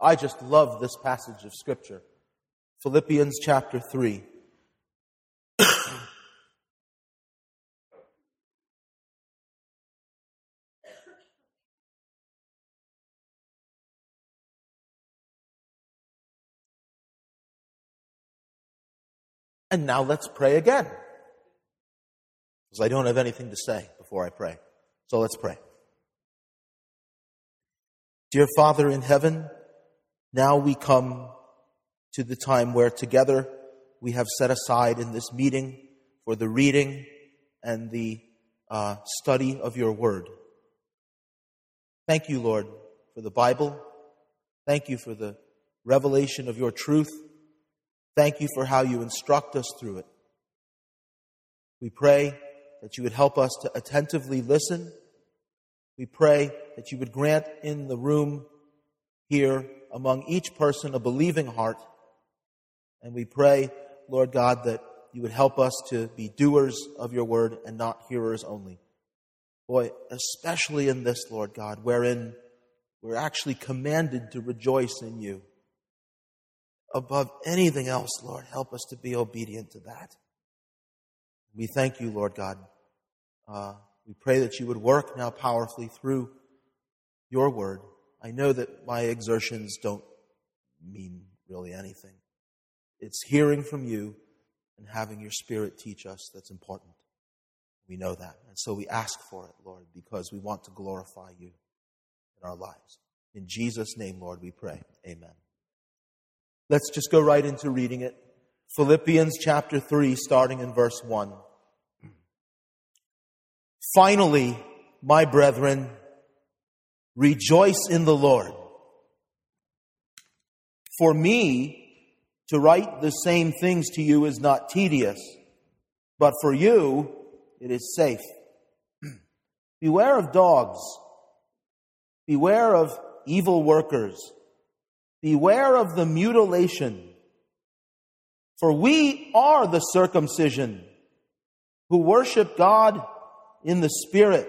I just love this passage of Scripture. Philippians chapter 3. And now let's pray again. Because I don't have anything to say before I pray. So let's pray. Dear Father in heaven, now we come to the time where together we have set aside in this meeting for the reading and the study of your word. Thank you, Lord, for the Bible. Thank you for the revelation of your truth. Thank you for how you instruct us through it. We pray that you would help us to attentively listen. We pray that you would grant in the room here among each person a believing heart. And we pray, Lord God, that you would help us to be doers of your word and not hearers only. Boy, especially in this, Lord God, wherein we're actually commanded to rejoice in you. Above anything else, Lord, help us to be obedient to that. We thank you, Lord God. We pray that you would work now powerfully through your word. I know that my exertions don't mean really anything. It's hearing from you and having your Spirit teach us that's important. We know that. And so we ask for it, Lord, because we want to glorify you in our lives. In Jesus' name, Lord, we pray. Amen. Let's just go right into reading it. Philippians chapter 3, starting in verse 1. Finally, my brethren, rejoice in the Lord. For me, to write the same things to you is not tedious, but for you, it is safe. Beware of dogs. Beware of evil workers. Beware of the mutilation. For we are the circumcision who worship God in the Spirit,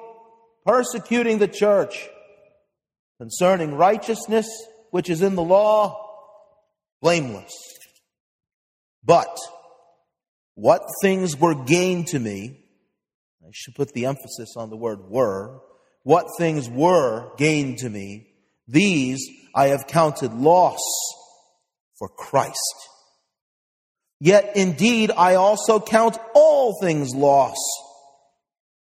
persecuting the church, concerning righteousness, which is in the law, blameless. But what things were gained to me, I should put the emphasis on the word were, what things were gained to me, these I have counted loss for Christ. Yet indeed I also count all things loss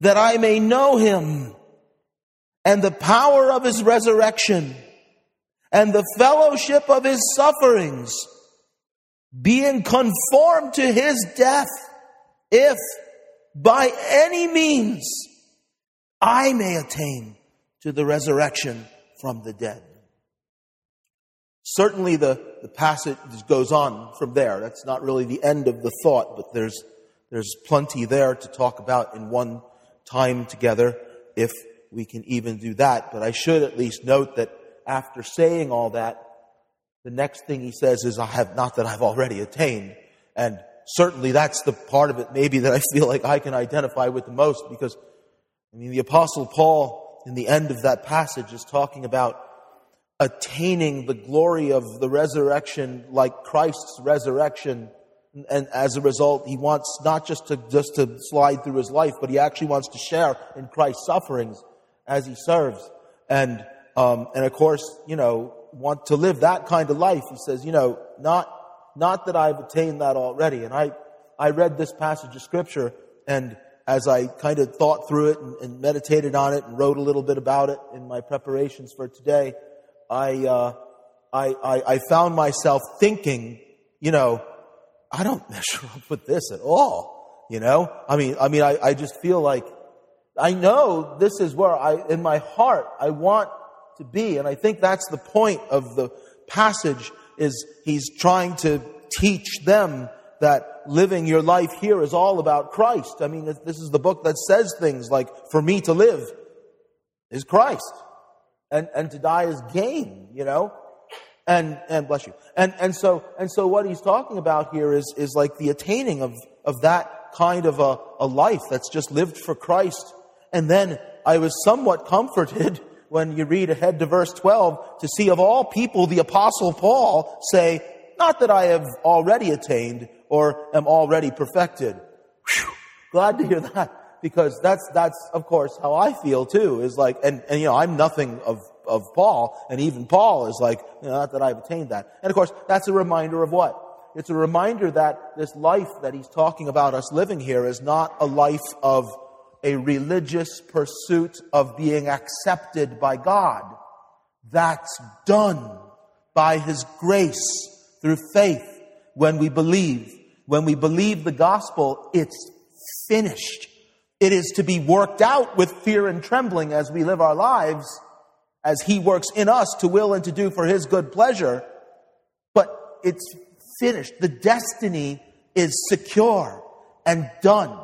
that I may know him and the power of his resurrection and the fellowship of his sufferings, being conformed to his death, if by any means I may attain to the resurrection from the dead. Certainly the passage goes on from there. That's not really the end of the thought, but there's plenty there to talk about in one time together, if we can even do that. But I should at least note that after saying all that, the next thing he says is, I have not that I've already attained. And certainly that's the part of it maybe that I feel like I can identify with the most, because the Apostle Paul, in the end of that passage, is talking about attaining the glory of the resurrection like Christ's resurrection. And as a result, he wants not just to slide through his life, but he actually wants to share in Christ's sufferings as he serves. And And of course, you know, want to live that kind of life. He says, you know, not that I've attained that already. And I read this passage of Scripture, and as I kind of thought through it and meditated on it and wrote a little bit about it in my preparations for today, I found myself thinking, you know, I don't measure up with this at all. You know, I just feel like I know this is where in my heart, I want to be. And I think that's the point of the passage, is he's trying to teach them that living your life here is all about Christ. I mean, this is the book that says things like, for me to live is Christ, and to die is gain, you know? And bless you. And so what he's talking about here is like the attaining of that kind of a life that's just lived for Christ. And then I was somewhat comforted when you read ahead to verse 12 to see, of all people, the Apostle Paul say, not that I have already attained or am already perfected. Whew, glad to hear that, because that's of course how I feel too, is like, and you know, I'm nothing of Paul, and even Paul is like, you know, not that I've attained that. And of course, that's a reminder of what? It's a reminder that this life that he's talking about us living here is not a life of a religious pursuit of being accepted by God. That's done by His grace through faith when we believe. When we believe the gospel, it's finished. It is to be worked out with fear and trembling as we live our lives, as He works in us to will and to do for His good pleasure. But it's finished. The destiny is secure and done.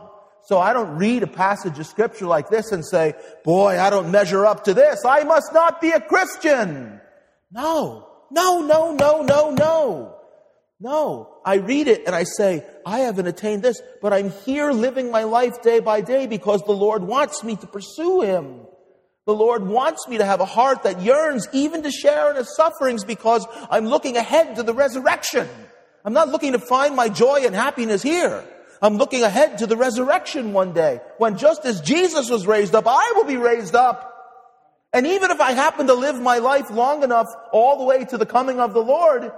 So I don't read a passage of Scripture like this and say, boy, I don't measure up to this, I must not be a Christian. No. I read it and I say, I haven't attained this, but I'm here living my life day by day because the Lord wants me to pursue Him. The Lord wants me to have a heart that yearns even to share in His sufferings, because I'm looking ahead to the resurrection. I'm not looking to find my joy and happiness here. I'm looking ahead to the resurrection one day, when just as Jesus was raised up, I will be raised up. And even if I happen to live my life long enough all the way to the coming of the Lord,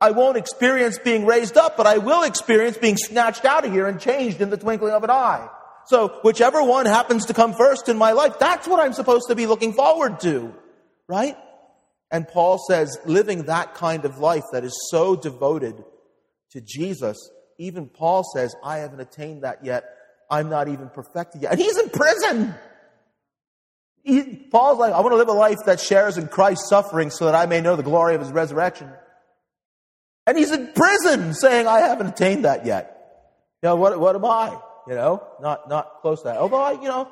I won't experience being raised up, but I will experience being snatched out of here and changed in the twinkling of an eye. So whichever one happens to come first in my life, that's what I'm supposed to be looking forward to, right? And Paul says, living that kind of life that is so devoted to Jesus, even Paul says, I haven't attained that yet. I'm not even perfected yet. And he's in prison. Paul's like, I want to live a life that shares in Christ's suffering so that I may know the glory of His resurrection. And he's in prison saying, I haven't attained that yet. You know, what am I? You know, not close to that. Although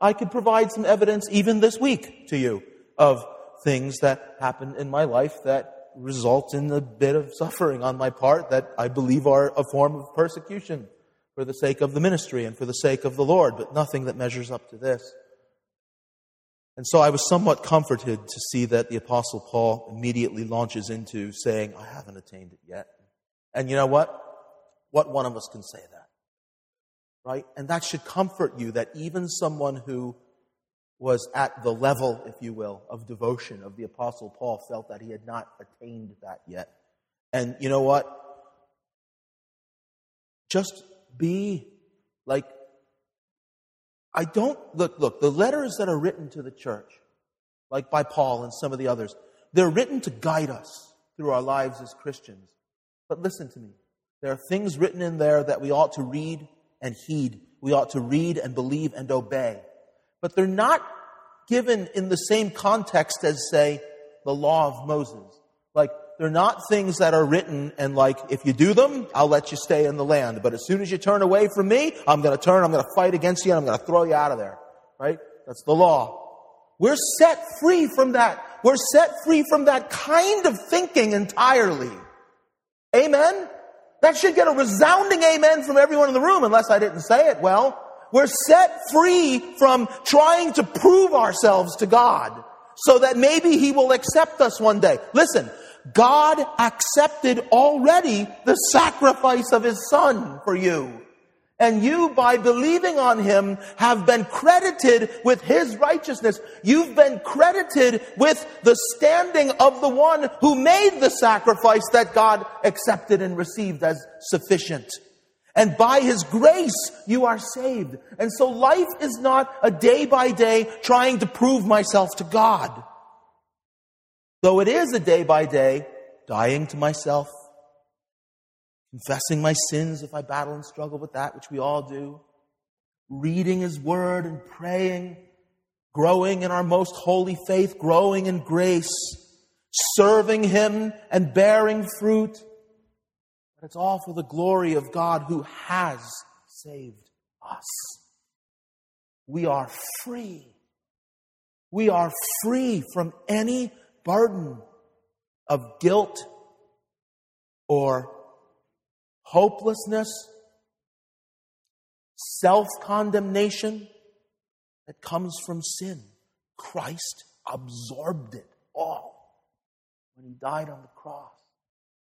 I could provide some evidence even this week to you of things that happened in my life that result in a bit of suffering on my part that I believe are a form of persecution for the sake of the ministry and for the sake of the Lord, but nothing that measures up to this. And so I was somewhat comforted to see that the Apostle Paul immediately launches into saying, I haven't attained it yet. And you know what? What one of us can say that, right? And that should comfort you, that even someone who was at the level, if you will, of devotion of the Apostle Paul felt that he had not attained that yet. And you know what? Just be like, I don't, look, the letters that are written to the church, like by Paul and some of the others, they're written to guide us through our lives as Christians. But listen to me. There are things written in there that we ought to read and heed. We ought to read and believe and obey. But they're not given in the same context as, say, the law of Moses. Like, they're not things that are written and like, if you do them, I'll let you stay in the land. But as soon as you turn away from me, I'm going to fight against you, and I'm going to throw you out of there. Right? That's the law. We're set free from that. We're set free from that kind of thinking entirely. Amen? That should get a resounding amen from everyone in the room, unless I didn't say it well. We're set free from trying to prove ourselves to God so that maybe He will accept us one day. Listen, God accepted already the sacrifice of His Son for you. And you, by believing on him, have been credited with his righteousness. You've been credited with the standing of the one who made the sacrifice that God accepted and received as sufficient. And by his grace, you are saved. And so life is not a day by day trying to prove myself to God. Though it is a day by day dying to myself, confessing my sins if I battle and struggle with that, which we all do, reading his word and praying, growing in our most holy faith, growing in grace, serving him and bearing fruit. It's all for the glory of God who has saved us. We are free. We are free from any burden of guilt or hopelessness, self-condemnation that comes from sin. Christ absorbed it all when he died on the cross.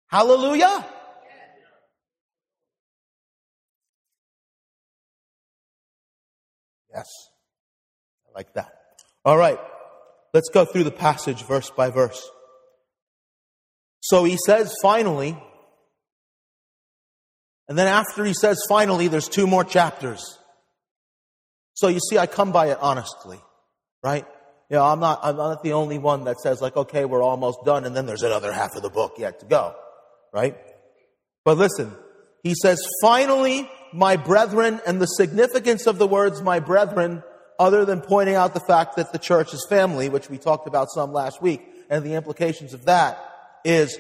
Hallelujah! Yes, I like that. All right, let's go through the passage verse by verse. So he says, finally, and then after he says, finally, there's two more chapters. So you see, I come by it honestly, right? You know, I'm not the only one that says like, okay, we're almost done. And then there's another half of the book yet to go, right? But listen, he says, finally, my brethren, and the significance of the words, my brethren, other than pointing out the fact that the church is family, which we talked about some last week, and the implications of that is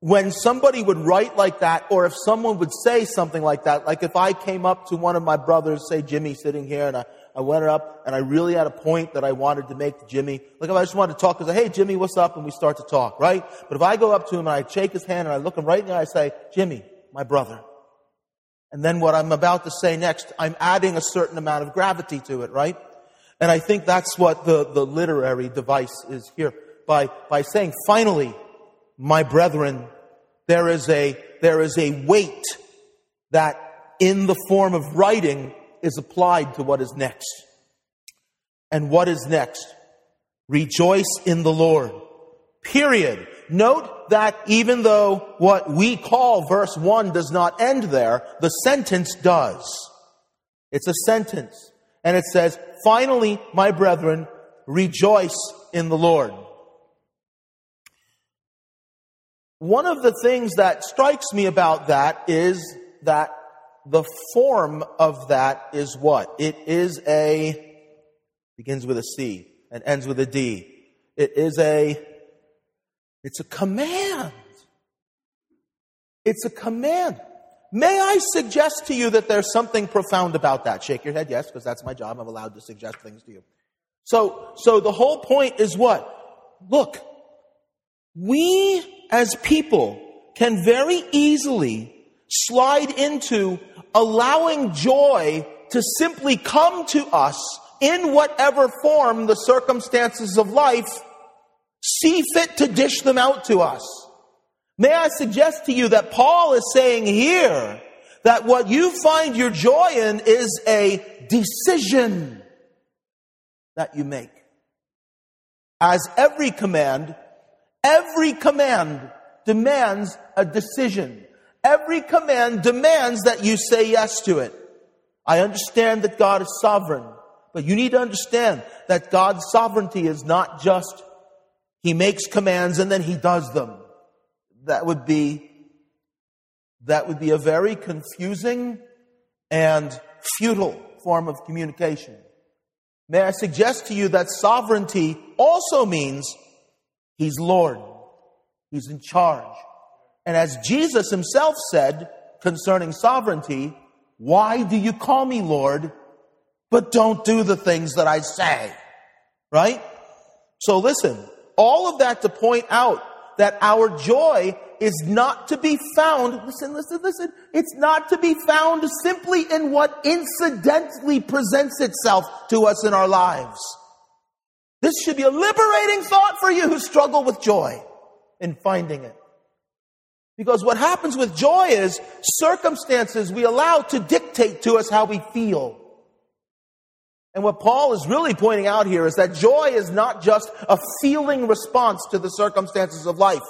when somebody would write like that, or if someone would say something like that, like if I came up to one of my brothers, say Jimmy sitting here, and I went up and I really had a point that I wanted to make to Jimmy. Like if I just wanted to talk, I said, hey, Jimmy, what's up? And we start to talk, right? But if I go up to him and I shake his hand and I look him right in the eye, I say, Jimmy, my brother. And then what I'm about to say next, I'm adding a certain amount of gravity to it, right? And I think that's what the literary device is here. By saying, finally, my brethren, there is a weight that in the form of writing is applied to what is next. And what is next? Rejoice in the Lord. Period. Note that even though what we call verse 1 does not end there, the sentence does. It's a sentence. And it says, finally, my brethren, rejoice in the Lord. One of the things that strikes me about that is that the form of that is what? It is a, begins with a C and ends with a D. It's a command. It's a command. May I suggest to you that there's something profound about that? Shake your head, yes, because that's my job. I'm allowed to suggest things to you. So the whole point is what? Look, we as people can very easily slide into allowing joy to simply come to us in whatever form the circumstances of life see fit to dish them out to us. May I suggest to you that Paul is saying here that what you find your joy in is a decision that you make. As every command demands a decision. Every command demands that you say yes to it. I understand that God is sovereign, but you need to understand that God's sovereignty is not just he makes commands and then he does them. That would be a very confusing and futile form of communication. May I suggest to you that sovereignty also means he's Lord. He's in charge. And as Jesus himself said concerning sovereignty, why do you call me Lord, but don't do the things that I say? Right? So listen. All of that to point out that our joy is not to be found, listen, it's not to be found simply in what incidentally presents itself to us in our lives. This should be a liberating thought for you who struggle with joy in finding it. Because what happens with joy is circumstances we allow to dictate to us how we feel. And what Paul is really pointing out here is that joy is not just a feeling response to the circumstances of life.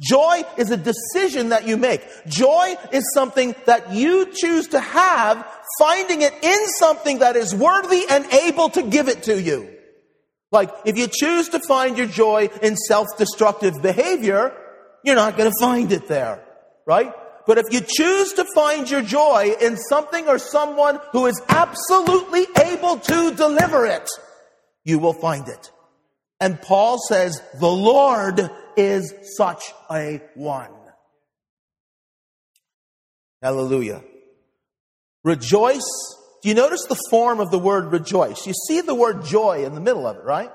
Joy is a decision that you make. Joy is something that you choose to have, finding it in something that is worthy and able to give it to you. Like, if you choose to find your joy in self-destructive behavior, you're not going to find it there, right? But if you choose to find your joy in something or someone who is absolutely able to deliver it, you will find it. And Paul says, the Lord is such a one. Hallelujah. Rejoice. Do you notice the form of the word rejoice? You see the word joy in the middle of it, right?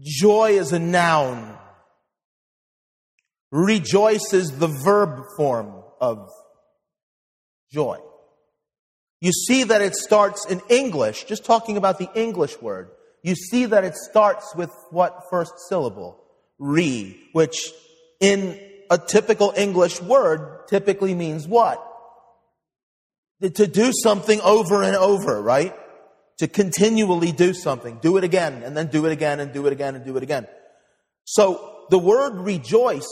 Joy is a noun. Rejoice is the verb form of joy. You see that it starts in English, just talking about the English word. You see that it starts with what first syllable? Re, which in a typical English word typically means what? To do something over and over, right? To continually do something. Do it again, and then do it again, and do it again, and do it again. So the word rejoice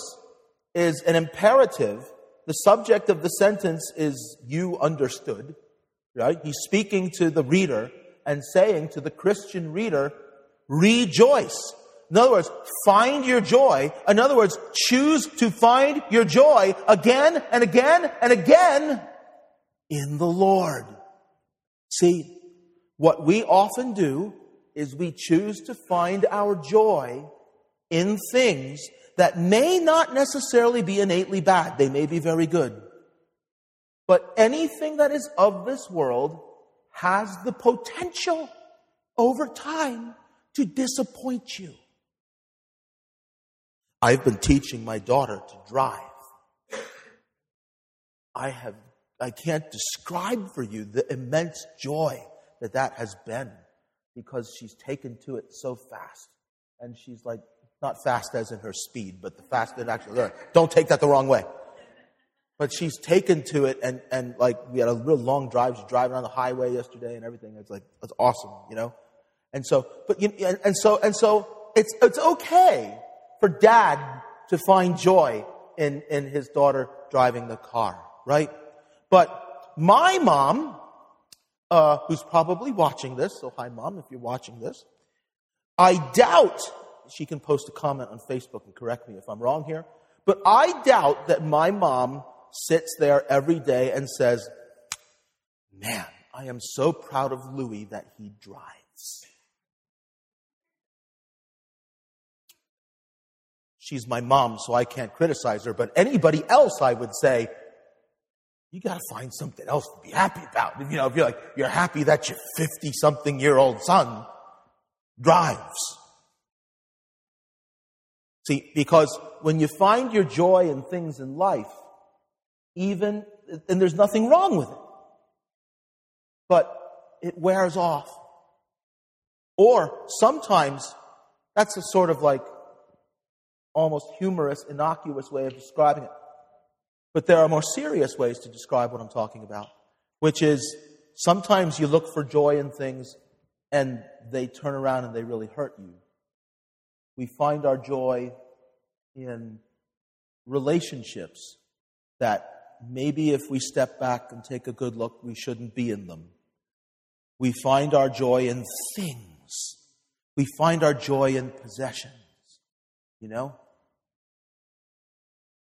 is an imperative. The subject of the sentence is you understood, right? He's speaking to the reader and saying to the Christian reader, rejoice. In other words, find your joy. In other words, choose to find your joy again and again and again in the Lord. See, what we often do is we choose to find our joy in things that may not necessarily be innately bad. They may be very good. But anything that is of this world has the potential over time to disappoint you. I've been teaching my daughter to drive. I can't describe for you the immense joy that has been, because she's taken to it so fast. And she's like, not fast as in her speed, but the fast that actually learned. Don't take that the wrong way. But she's taken to it, and like, we had a real long drive. She's driving on the highway yesterday and everything. It's like, it's awesome, you know? And so, but, and so it's okay for dad to find joy in his daughter driving the car, right? But my mom, who's probably watching this, so hi mom, if you're watching this, I doubt, she can post a comment on Facebook and correct me if I'm wrong here, but I doubt that my mom sits there every day and says, man, I am so proud of Louis that he drives. She's my mom, so I can't criticize her, but anybody else I would say, you got to find something else to be happy about. You know, if you're like, you're happy that your 50-something-year-old son drives. See, because when you find your joy in things in life, even, and there's nothing wrong with it, but it wears off. Or sometimes that's a sort of like almost humorous, innocuous way of describing it. But there are more serious ways to describe what I'm talking about, which is sometimes you look for joy in things and they turn around and they really hurt you. We find our joy in relationships that maybe if we step back and take a good look, we shouldn't be in them. We find our joy in things. We find our joy in possessions, you know?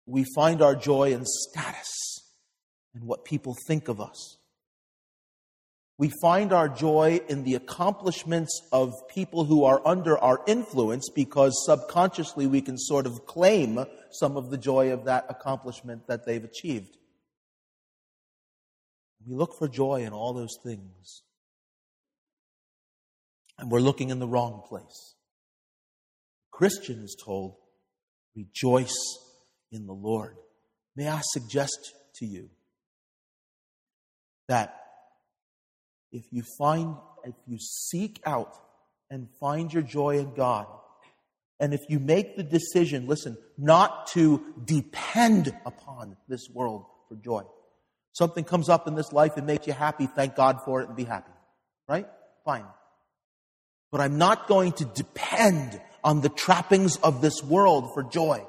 We find our joy in status and what people think of us. We find our joy in the accomplishments of people who are under our influence, because subconsciously we can sort of claim some of the joy of that accomplishment that they've achieved. We look for joy in all those things. And we're looking in the wrong place. The Christian is told, rejoice in the Lord. May I suggest to you that if you seek out and find your joy in God, And if you make the decision, listen, not to depend upon this world for joy. Something comes up in this life and makes you happy, thank God for it and be happy. Right? Fine. But I'm not going to depend on the trappings of this world for joy.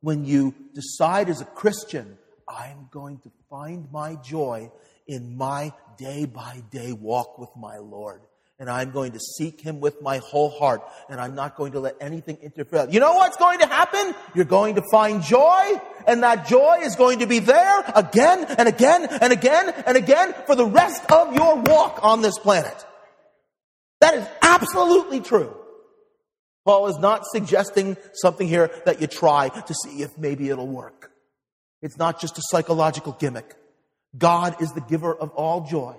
When you decide as a Christian, I'm going to find my joy in my day-by-day walk with my Lord. And I'm going to seek Him with my whole heart. And I'm not going to let anything interfere. You know what's going to happen? You're going to find joy. And that joy is going to be there again and again and again and again for the rest of your walk on this planet. That is absolutely true. Paul is not suggesting something here that you try to see if maybe it'll work. It's not just a psychological gimmick. God is the giver of all joy.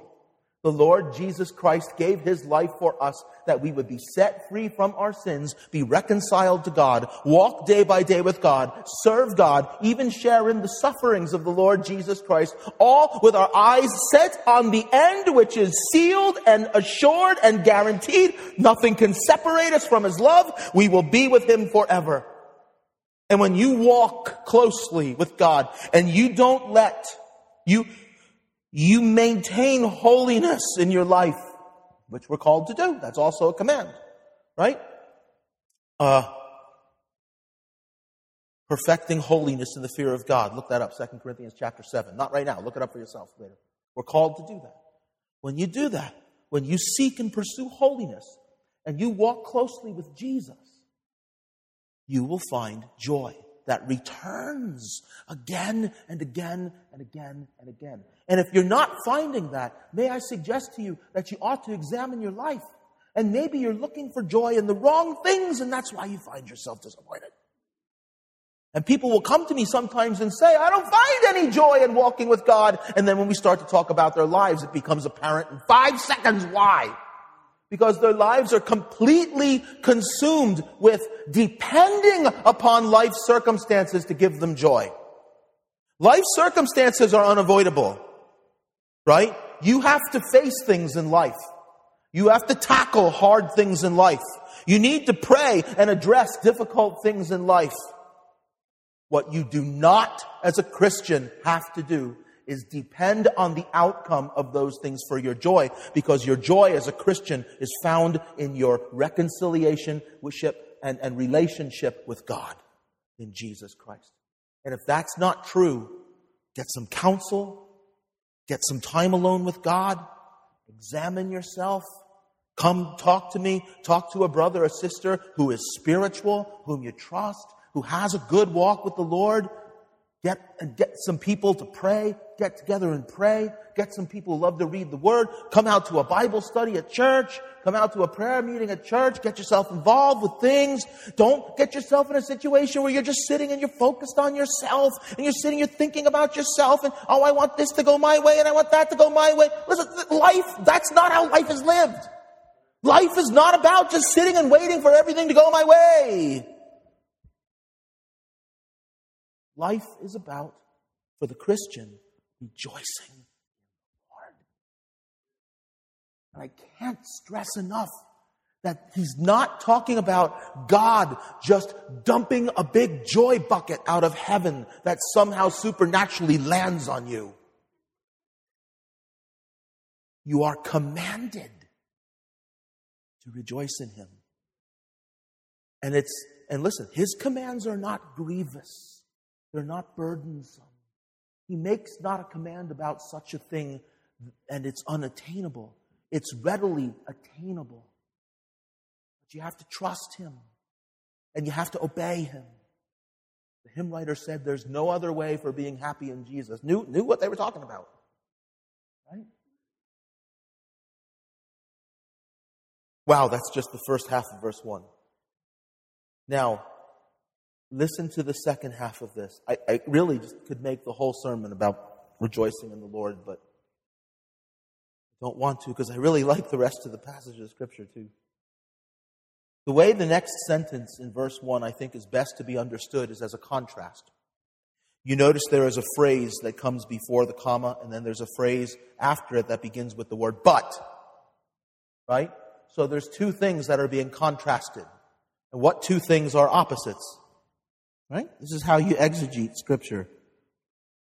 The Lord Jesus Christ gave His life for us that we would be set free from our sins, be reconciled to God, walk day by day with God, serve God, even share in the sufferings of the Lord Jesus Christ, all with our eyes set on the end, which is sealed and assured and guaranteed. Nothing can separate us from His love. We will be with Him forever. And when you walk closely with God and you don't let, you maintain holiness in your life, which we're called to do. That's also a command, right? Perfecting holiness in the fear of God. Look that up, 2 Corinthians chapter 7. Not right now. Look it up for yourself later. We're called to do that. When you do that, when you seek and pursue holiness, and you walk closely with Jesus, you will find joy that returns again and again and again and again. And if you're not finding that, may I suggest to you that you ought to examine your life. And maybe you're looking for joy in the wrong things, and that's why you find yourself disappointed. And people will come to me sometimes and say, I don't find any joy in walking with God. And then when we start to talk about their lives, it becomes apparent in 5 seconds why. Because their lives are completely consumed with depending upon life's circumstances to give them joy. Life's circumstances are unavoidable, right? You have to face things in life. You have to tackle hard things in life. You need to pray and address difficult things in life. What you do not, as a Christian, have to do is depend on the outcome of those things for your joy, because your joy as a Christian is found in your reconciliation and relationship with God in Jesus Christ. And if that's not true, get some counsel, get some time alone with God, examine yourself, come talk to me, talk to a brother or sister who is spiritual, whom you trust, who has a good walk with the Lord. Get some people to pray. Get together and pray. Get some people who love to read the Word. Come out to a Bible study at church. Come out to a prayer meeting at church. Get yourself involved with things. Don't get yourself in a situation where you're just sitting and you're focused on yourself. And you're sitting, you're thinking about yourself. And, oh, I want this to go my way and I want that to go my way. Listen, life, that's not how life is lived. Life is not about just sitting and waiting for everything to go my way. Life is about, for the Christian, rejoicing in the Lord. And I can't stress enough that he's not talking about God just dumping a big joy bucket out of heaven that somehow supernaturally lands on you. You are commanded to rejoice in Him. And listen, His commands are not grievous. They're not burdensome. He makes not a command about such a thing, and it's unattainable. It's readily attainable. But you have to trust Him, and you have to obey Him. The hymn writer said there's no other way for being happy in Jesus. Knew what they were talking about. Right? Wow, that's just the first half of verse 1. Now, listen to the second half of this. I really just could make the whole sermon about rejoicing in the Lord, but I don't want to because I really like the rest of the passage of Scripture too. The way the next sentence in verse 1 I think is best to be understood is as a contrast. You notice there is a phrase that comes before the comma, and then there's a phrase after it that begins with the word but. Right? So there's two things that are being contrasted. and what two things are opposites. Right? This is how you exegete Scripture.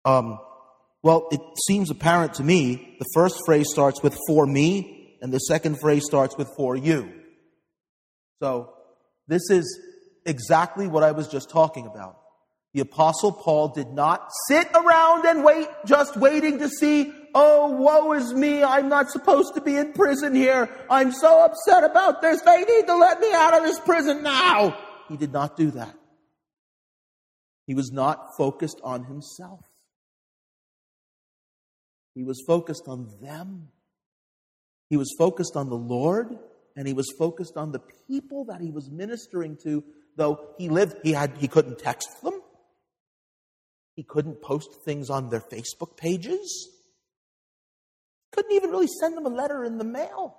Well, it seems apparent to me the first phrase starts with "for me" and the second phrase starts with "for you." So this is exactly what I was just talking about. The Apostle Paul did not sit around and wait, just waiting to see, oh, woe is me, I'm not supposed to be in prison here. I'm so upset about this. They need to let me out of this prison now. He did not do that. He was not focused on himself. He was focused on them. He was focused on the Lord, and he was focused on the people that he was ministering to. Though he lived, he couldn't text them. He couldn't post things on their Facebook pages. Couldn't even really send them a letter in the mail.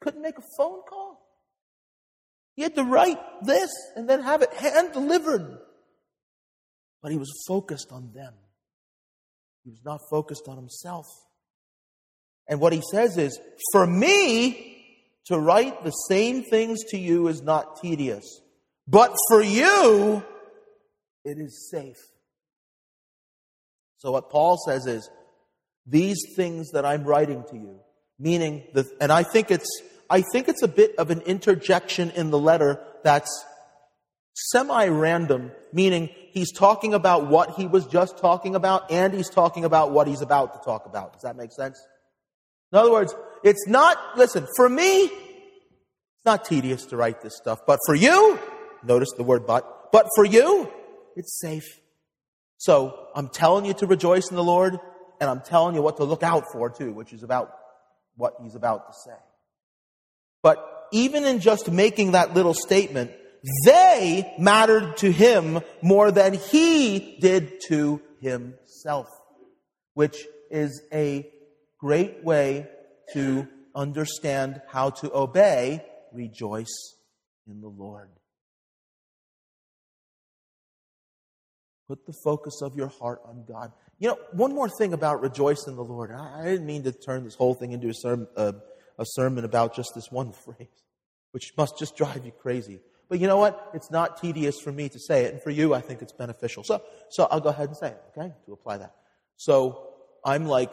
Couldn't make a phone call. He had to write this and then have it hand-delivered. But he was focused on them. He was not focused on himself. And what he says is, for me to write the same things to you is not tedious, but for you, it is safe. So what Paul says is, these things that I'm writing to you, meaning the, and I think it's a bit of an interjection in the letter that's semi-random, meaning he's talking about what he was just talking about, and he's talking about what he's about to talk about. Does that make sense? In other words, it's not, listen, for me, it's not tedious to write this stuff, but for you, notice the word but for you, it's safe. So I'm telling you to rejoice in the Lord, and I'm telling you what to look out for too, which is about what he's about to say. But even in just making that little statement, they mattered to him more than he did to himself, which is a great way to understand how to obey. Rejoice in the Lord. Put the focus of your heart on God. You know, one more thing about rejoice in the Lord. I didn't mean to turn this whole thing into a sermon about just this one phrase, which must just drive you crazy. But you know what? It's not tedious for me to say it. And for you, I think it's beneficial. So I'll go ahead and say it, okay? To apply that. So I'm like,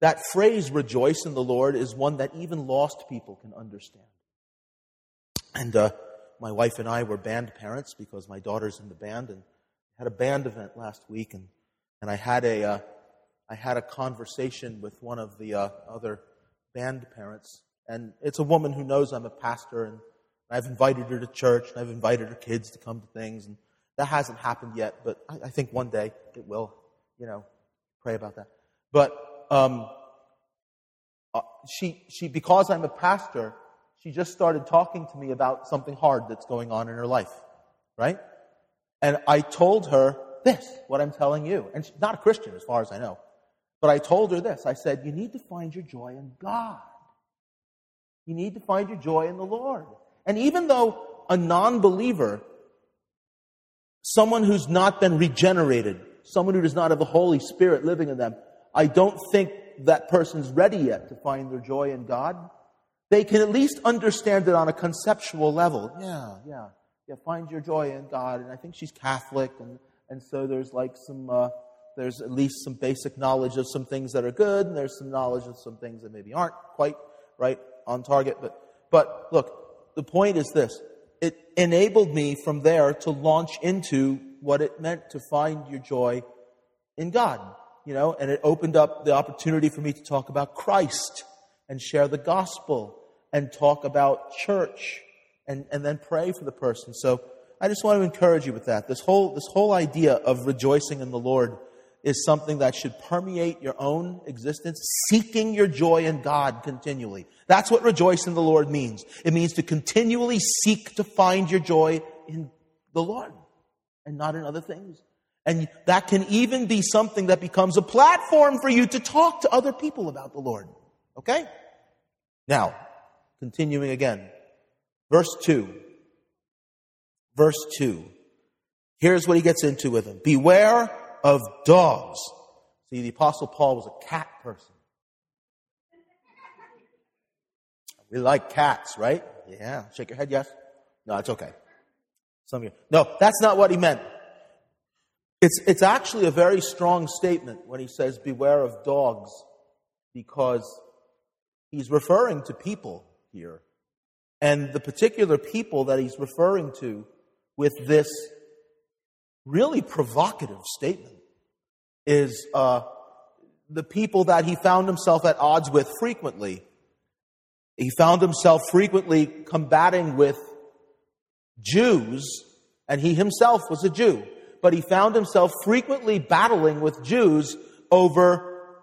that phrase, rejoice in the Lord, is one that even lost people can understand. And my wife and I were band parents because my daughter's in the band, and had a band event last week. And I had a conversation with one of the other band parents. And it's a woman who knows I'm a pastor, and I've invited her to church, and I've invited her kids to come to things, and that hasn't happened yet, but I think one day it will, you know, pray about that. But she, because I'm a pastor, she just started talking to me about something hard that's going on in her life, right? And I told her this, what I'm telling you, and she's not a Christian as far as I know, but I told her this. I said, you need to find your joy in God. You need to find your joy in the Lord. And even though a non-believer, someone who's not been regenerated, someone who does not have the Holy Spirit living in them, I don't think that person's ready yet to find their joy in God. They can at least understand it on a conceptual level. Yeah, find your joy in God. And I think she's Catholic, and so there's like some, there's at least some basic knowledge of some things that are good, and there's some knowledge of some things that maybe aren't quite right on target. But look, the point is this. It enabled me from there to launch into what it meant to find your joy in God, you know, and it opened up the opportunity for me to talk about Christ and share the gospel and talk about church and then pray for the person. So I just want to encourage you with that. This whole idea of rejoicing in the Lord is something that should permeate your own existence, seeking your joy in God continually. That's what rejoice in the Lord means. It means to continually seek to find your joy in the Lord and not in other things. And that can even be something that becomes a platform for you to talk to other people about the Lord. Okay? Now, continuing again. Verse 2. Here's what he gets into with him. Beware of dogs. See, the Apostle Paul was a cat person. We like cats, right? Yeah. Shake your head, yes. No, it's okay. Some of you. No, that's not what he meant. It's actually a very strong statement when he says, beware of dogs, because he's referring to people here. And the particular people that he's referring to with this really provocative statement is the people that he found himself at odds with frequently. He found himself frequently combating with Jews, and he himself was a Jew, but he found himself frequently battling with Jews over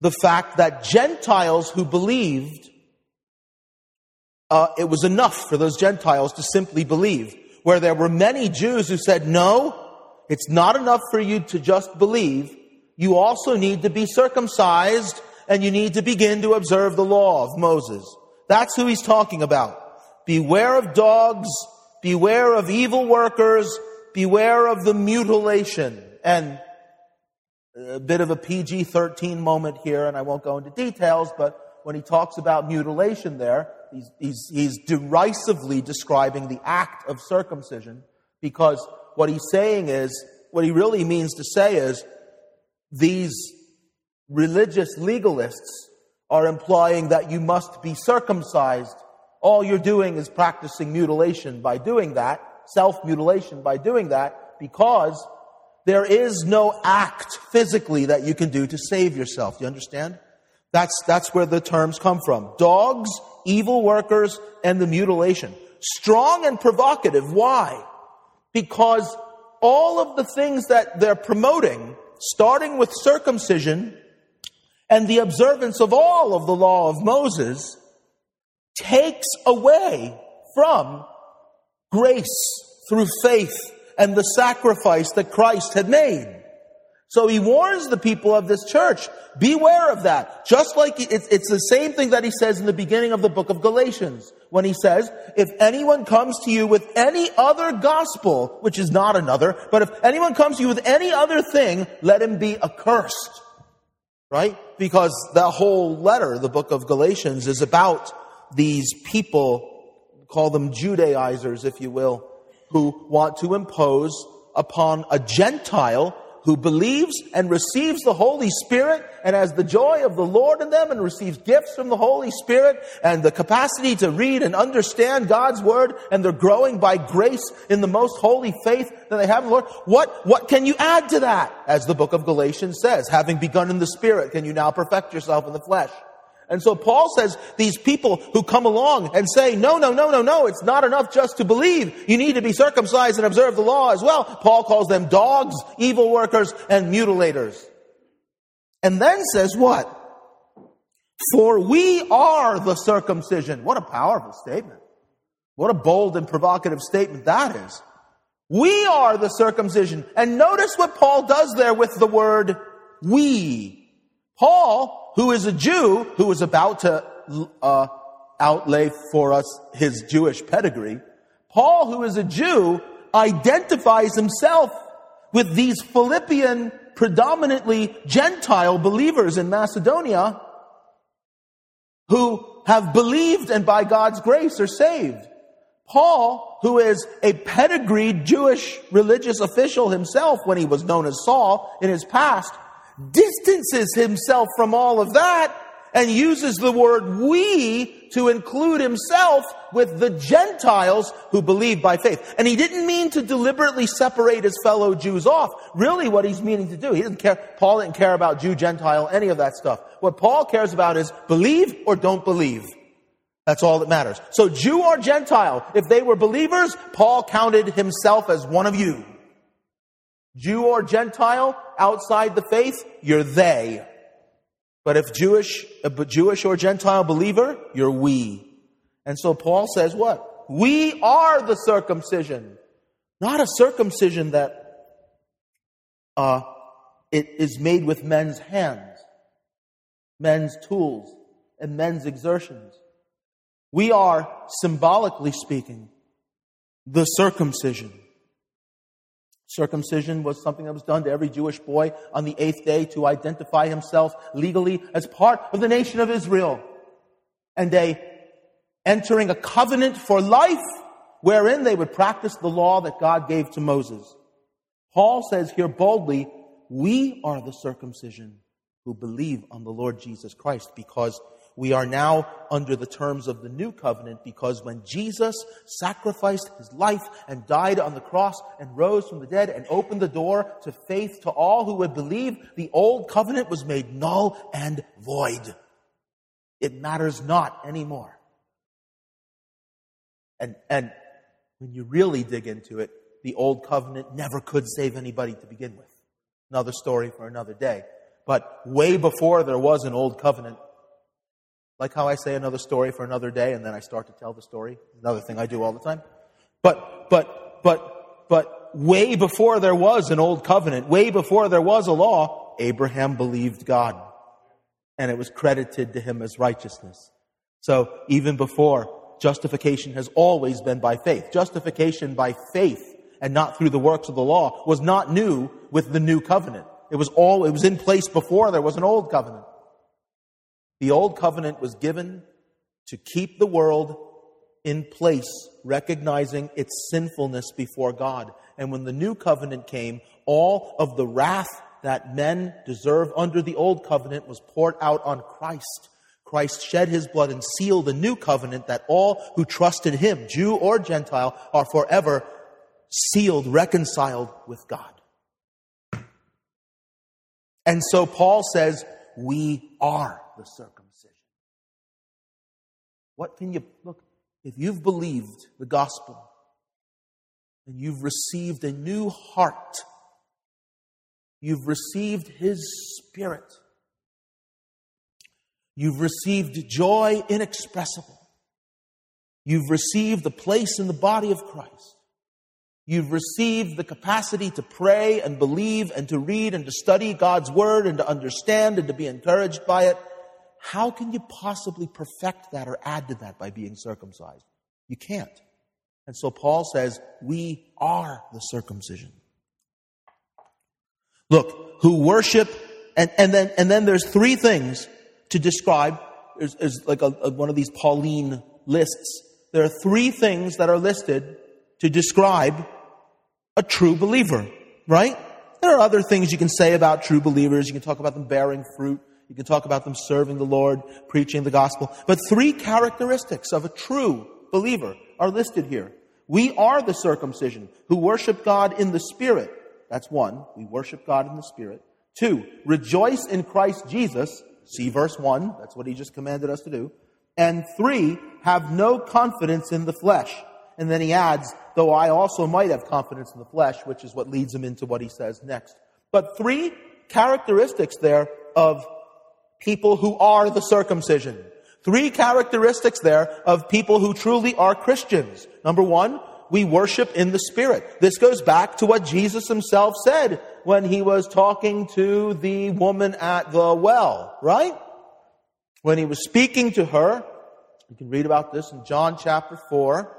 the fact that Gentiles who believed, it was enough for those Gentiles to simply believe, where there were many Jews who said, no, it's not enough for you to just believe, you also need to be circumcised, and you need to begin to observe the law of Moses. That's who he's talking about. Beware of dogs, beware of evil workers, beware of the mutilation. And a bit of a PG-13 moment here, and I won't go into details, but when he talks about mutilation there, he's derisively describing the act of circumcision, because what he's saying is, what he really means to say is, these religious legalists are implying that you must be circumcised. All you're doing is practicing mutilation by doing that, self-mutilation by doing that, because there is no act physically that you can do to save yourself. Do you understand? That's where the terms come from. Dogs, evil workers, and the mutilation. Strong and provocative. Why? Because all of the things that they're promoting, starting with circumcision and the observance of all of the law of Moses, takes away from grace through faith and the sacrifice that Christ had made. So he warns the people of this church, beware of that. Just like it's the same thing that he says in the beginning of the book of Galatians, when he says, if anyone comes to you with any other gospel, which is not another, but if anyone comes to you with any other thing, let him be accursed. Right? Because the whole letter, the book of Galatians, is about these people, call them Judaizers, if you will, who want to impose upon a Gentile who believes and receives the Holy Spirit and has the joy of the Lord in them and receives gifts from the Holy Spirit and the capacity to read and understand God's Word, and they're growing by grace in the most holy faith that they have in the Lord. What can you add to that? As the book of Galatians says, having begun in the Spirit, can you now perfect yourself in the flesh? And so Paul says these people who come along and say, no, it's not enough just to believe. You need to be circumcised and observe the law as well. Paul calls them dogs, evil workers, and mutilators. And then says what? For we are the circumcision. What a powerful statement. What a bold and provocative statement that is. We are the circumcision. And notice what Paul does there with the word we. Paul, who is a Jew, who is about to outlay for us his Jewish pedigree, Paul, who is a Jew, identifies himself with these Philippian, predominantly Gentile believers in Macedonia who have believed and by God's grace are saved. Paul, who is a pedigreed Jewish religious official himself when he was known as Saul in his past, distances himself from all of that and uses the word we to include himself with the Gentiles who believe by faith. And he didn't mean to deliberately separate his fellow Jews off. Really what he's meaning to do, he didn't care. Paul didn't care about Jew, Gentile, any of that stuff. What Paul cares about is believe or don't believe. That's all that matters. So Jew or Gentile, if they were believers, Paul counted himself as one of you. Jew or Gentile, outside the faith, you're they. But if Jewish or Gentile believer, you're we. And so Paul says what? We are the circumcision. Not a circumcision that it is made with men's hands, men's tools, and men's exertions. We are, symbolically speaking, the circumcision. Circumcision was something that was done to every Jewish boy on the 8th day to identify himself legally as part of the nation of Israel. And entering a covenant for life wherein they would practice the law that God gave to Moses. Paul says here boldly, we are the circumcision who believe on the Lord Jesus Christ, because we are now under the terms of the New Covenant, because when Jesus sacrificed his life and died on the cross and rose from the dead and opened the door to faith to all who would believe, the Old Covenant was made null and void. It matters not anymore. And when you really dig into it, the Old Covenant never could save anybody to begin with. Another story for another day. But way before there was an Old Covenant, like how I say another story for another day, and then I start to tell the story. Another thing I do all the time. But way before there was an Old Covenant, way before there was a law, Abraham believed God, and it was credited to him as righteousness. So even before, justification has always been by faith. Justification by faith and not through the works of the law was not new with the New Covenant. It was in place before there was an Old Covenant. The Old Covenant was given to keep the world in place, recognizing its sinfulness before God. And when the New Covenant came, all of the wrath that men deserve under the Old Covenant was poured out on Christ. Christ shed his blood and sealed the New Covenant that all who trusted him, Jew or Gentile, are forever sealed, reconciled with God. And so Paul says, we are the circumcision. If you've believed the gospel and you've received a new heart, you've received his Spirit, you've received joy inexpressible, you've received a place in the body of Christ, you've received the capacity to pray and believe and to read and to study God's Word and to understand and to be encouraged by it. How can you possibly perfect that or add to that by being circumcised? You can't. And so Paul says, we are the circumcision. Look, who worship, and then there's three things to describe. There's like one of these Pauline lists. There are three things that are listed to describe a true believer, right? There are other things you can say about true believers. You can talk about them bearing fruit. You can talk about them serving the Lord, preaching the gospel. But three characteristics of a true believer are listed here. We are the circumcision who worship God in the Spirit. That's one. We worship God in the Spirit. Two, rejoice in Christ Jesus. See verse 1. That's what he just commanded us to do. And three, have no confidence in the flesh. And then he adds, though I also might have confidence in the flesh, which is what leads him into what he says next. But three characteristics there of people who are the circumcision. Three characteristics there of people who truly are Christians. Number one, we worship in the Spirit. This goes back to what Jesus himself said when he was talking to the woman at the well, right? When he was speaking to her, you can read about this in John chapter 4,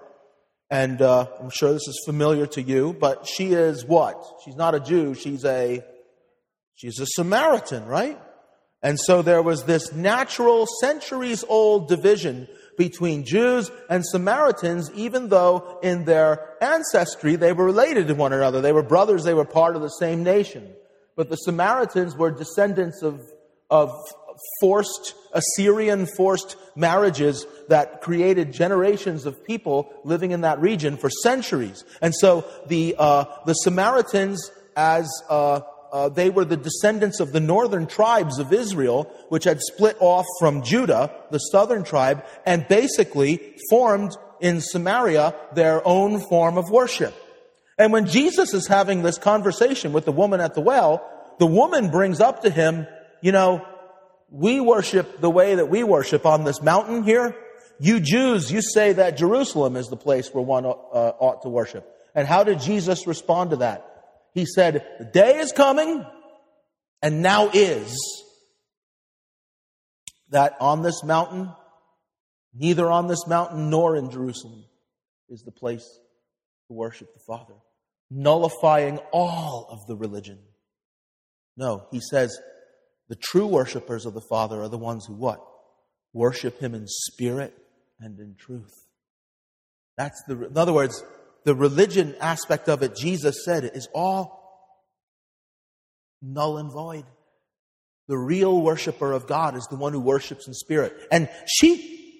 and I'm sure this is familiar to you, but she is what? She's not a Jew, she's a Samaritan, right? And so there was this natural, centuries-old division between Jews and Samaritans, even though in their ancestry they were related to one another. They were brothers, they were part of the same nation. But the Samaritans were descendants of forced Assyrian forced marriages that created generations of people living in that region for centuries. And so the Samaritans, as they were the descendants of the northern tribes of Israel, which had split off from Judah, the southern tribe, and basically formed in Samaria their own form of worship. And when Jesus is having this conversation with the woman at the well, the woman brings up to him, we worship the way that we worship on this mountain here. You Jews, you say that Jerusalem is the place where one ought to worship. And how did Jesus respond to that? He said, the day is coming, and now is, that on this mountain, neither on this mountain nor in Jerusalem, is the place to worship the Father, nullifying all of the religion. No, he says, the true worshipers of the Father are the ones who what? Worship him in spirit and in truth. That's the, in other words, the religion aspect of it, Jesus said, is all null and void. The real worshiper of God is the one who worships in spirit. And she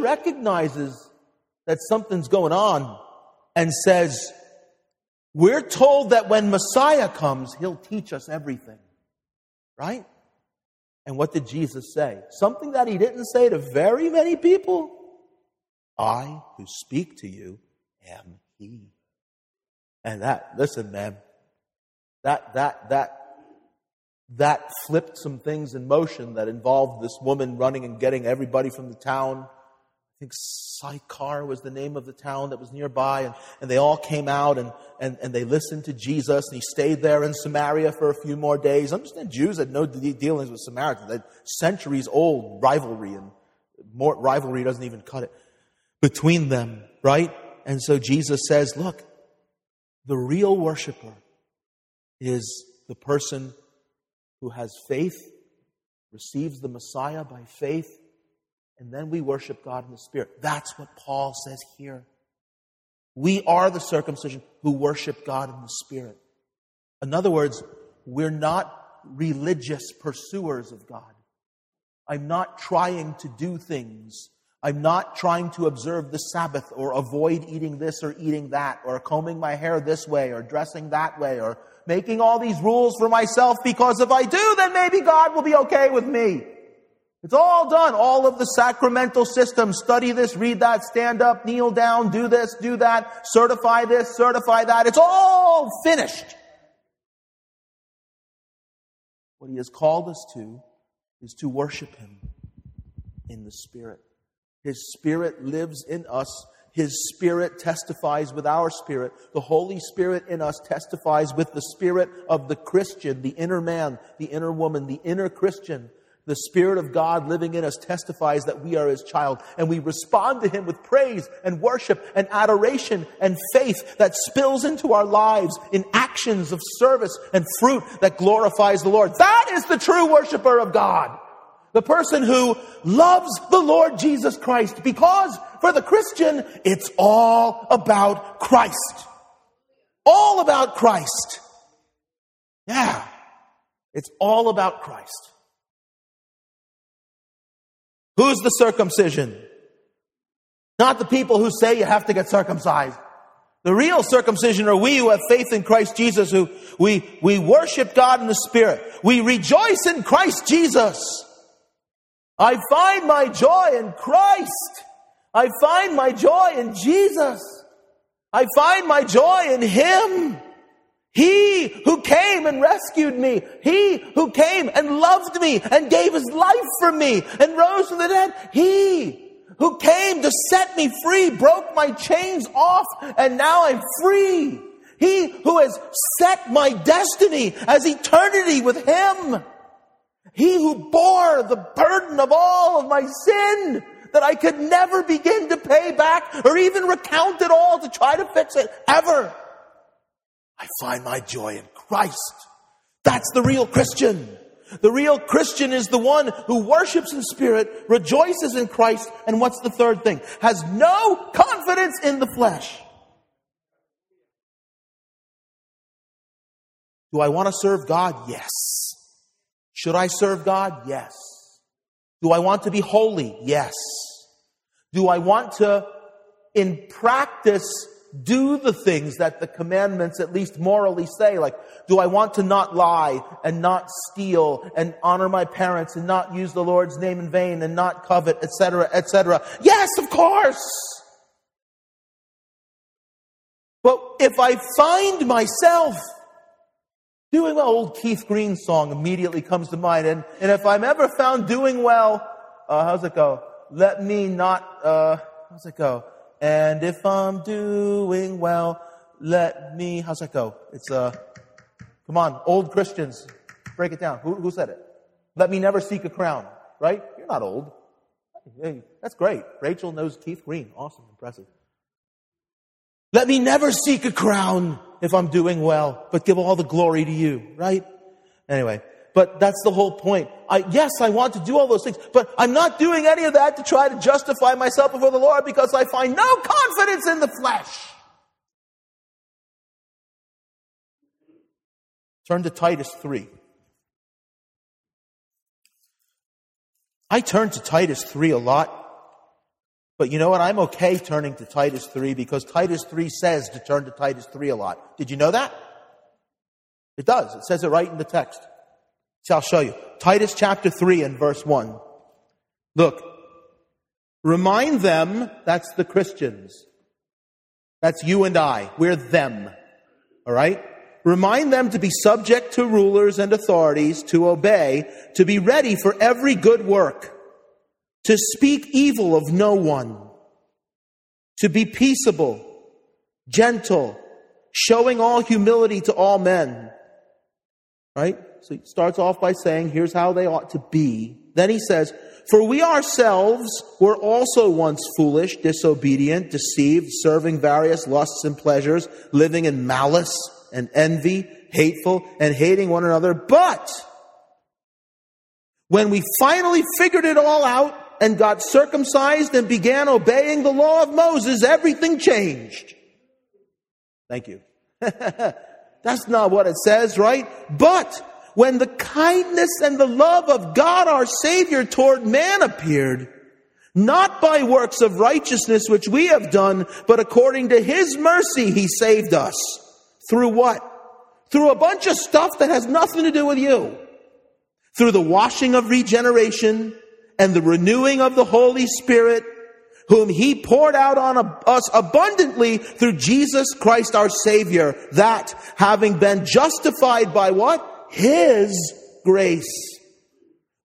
recognizes that something's going on and says, we're told that when Messiah comes, he'll teach us everything. Right? And what did Jesus say? Something that he didn't say to very many people. I who speak to you am he. And that, listen, man, that flipped some things in motion that involved this woman running and getting everybody from the town. I think Sychar was the name of the town that was nearby. And they all came out and they listened to Jesus. And he stayed there in Samaria for a few more days. Understand, Jews had no dealings with Samaritans. That centuries-old rivalry, and more rivalry doesn't even cut it, between them, right? And so Jesus says, look, the real worshiper is the person who has faith, receives the Messiah by faith, and then we worship God in the Spirit. That's what Paul says here. We are the circumcision who worship God in the Spirit. In other words, we're not religious pursuers of God. I'm not trying to do things. I'm not trying to observe the Sabbath or avoid eating this or eating that or combing my hair this way or dressing that way or making all these rules for myself, because if I do, then maybe God will be okay with me. It's all done. All of the sacramental systems, study this, read that, stand up, kneel down, do this, do that, certify this, certify that. It's all finished. What he has called us to is to worship him in the Spirit. His Spirit lives in us. His Spirit testifies with our spirit. The Holy Spirit in us testifies with the spirit of the Christian, the inner man, the inner woman, the inner Christian. The Spirit of God living in us testifies that we are His child. And we respond to Him with praise and worship and adoration and faith that spills into our lives in actions of service and fruit that glorifies the Lord. That is the true worshiper of God. The person who loves the Lord Jesus Christ, because for the Christian, it's all about Christ. All about Christ. Yeah, it's all about Christ. Who's the circumcision? Not the people who say you have to get circumcised. The real circumcision are we who have faith in Christ Jesus, who we worship God in the Spirit. We rejoice in Christ Jesus. I find my joy in Christ. I find my joy in Jesus. I find my joy in Him. He who came and rescued me. He who came and loved me and gave His life for me and rose from the dead. He who came to set me free, broke my chains off, and now I'm free. He who has set my destiny as eternity with Him. He who bore the burden of all of my sin that I could never begin to pay back or even recount it all to try to fix it ever. I find my joy in Christ. That's the real Christian. The real Christian is the one who worships in spirit, rejoices in Christ, and what's the third thing? Has no confidence in the flesh. Do I want to serve God? Yes. Should I serve God? Yes. Do I want to be holy? Yes. Do I want to, in practice, do the things that the commandments at least morally say? Like, do I want to not lie and not steal and honor my parents and not use the Lord's name in vain and not covet, etc., etc.? Yes, of course. But if I find myself doing well, old Keith Green song immediately comes to mind. And if I'm ever found doing well, how's it go? Let me not, how's it go? And if I'm doing well, let me, how's that go? It's, come on, old Christians, break it down. Who said it? Let me never seek a crown, right? You're not old. Hey, that's great. Rachel knows Keith Green. Awesome, impressive. Let me never seek a crown. If I'm doing well, but give all the glory to you, right? Anyway, but that's the whole point. Yes, I want to do all those things, but I'm not doing any of that to try to justify myself before the Lord because I find no confidence in the flesh. Turn to Titus 3. I turn to Titus 3 a lot, but you know what? I'm okay turning to Titus 3 because Titus 3 says to turn to Titus 3 a lot. Did you know that? It does. It says it right in the text. So I'll show you. Titus chapter 3 and verse 1. Look, remind them, that's the Christians. That's you and I. We're them. All right? Remind them to be subject to rulers and authorities, to obey, to be ready for every good work, to speak evil of no one, to be peaceable, gentle, showing all humility to all men. Right? So he starts off by saying, here's how they ought to be. Then he says, for we ourselves were also once foolish, disobedient, deceived, serving various lusts and pleasures, living in malice and envy, hateful, and hating one another. But when we finally figured it all out and got circumcised and began obeying the law of Moses, everything changed. Thank you. That's not what it says, right? But when the kindness and the love of God our Savior toward man appeared, not by works of righteousness which we have done, but according to His mercy He saved us. Through what? Through a bunch of stuff that has nothing to do with you. Through the washing of regeneration and the renewing of the Holy Spirit, whom He poured out on us abundantly through Jesus Christ our Savior, that having been justified by what? His grace,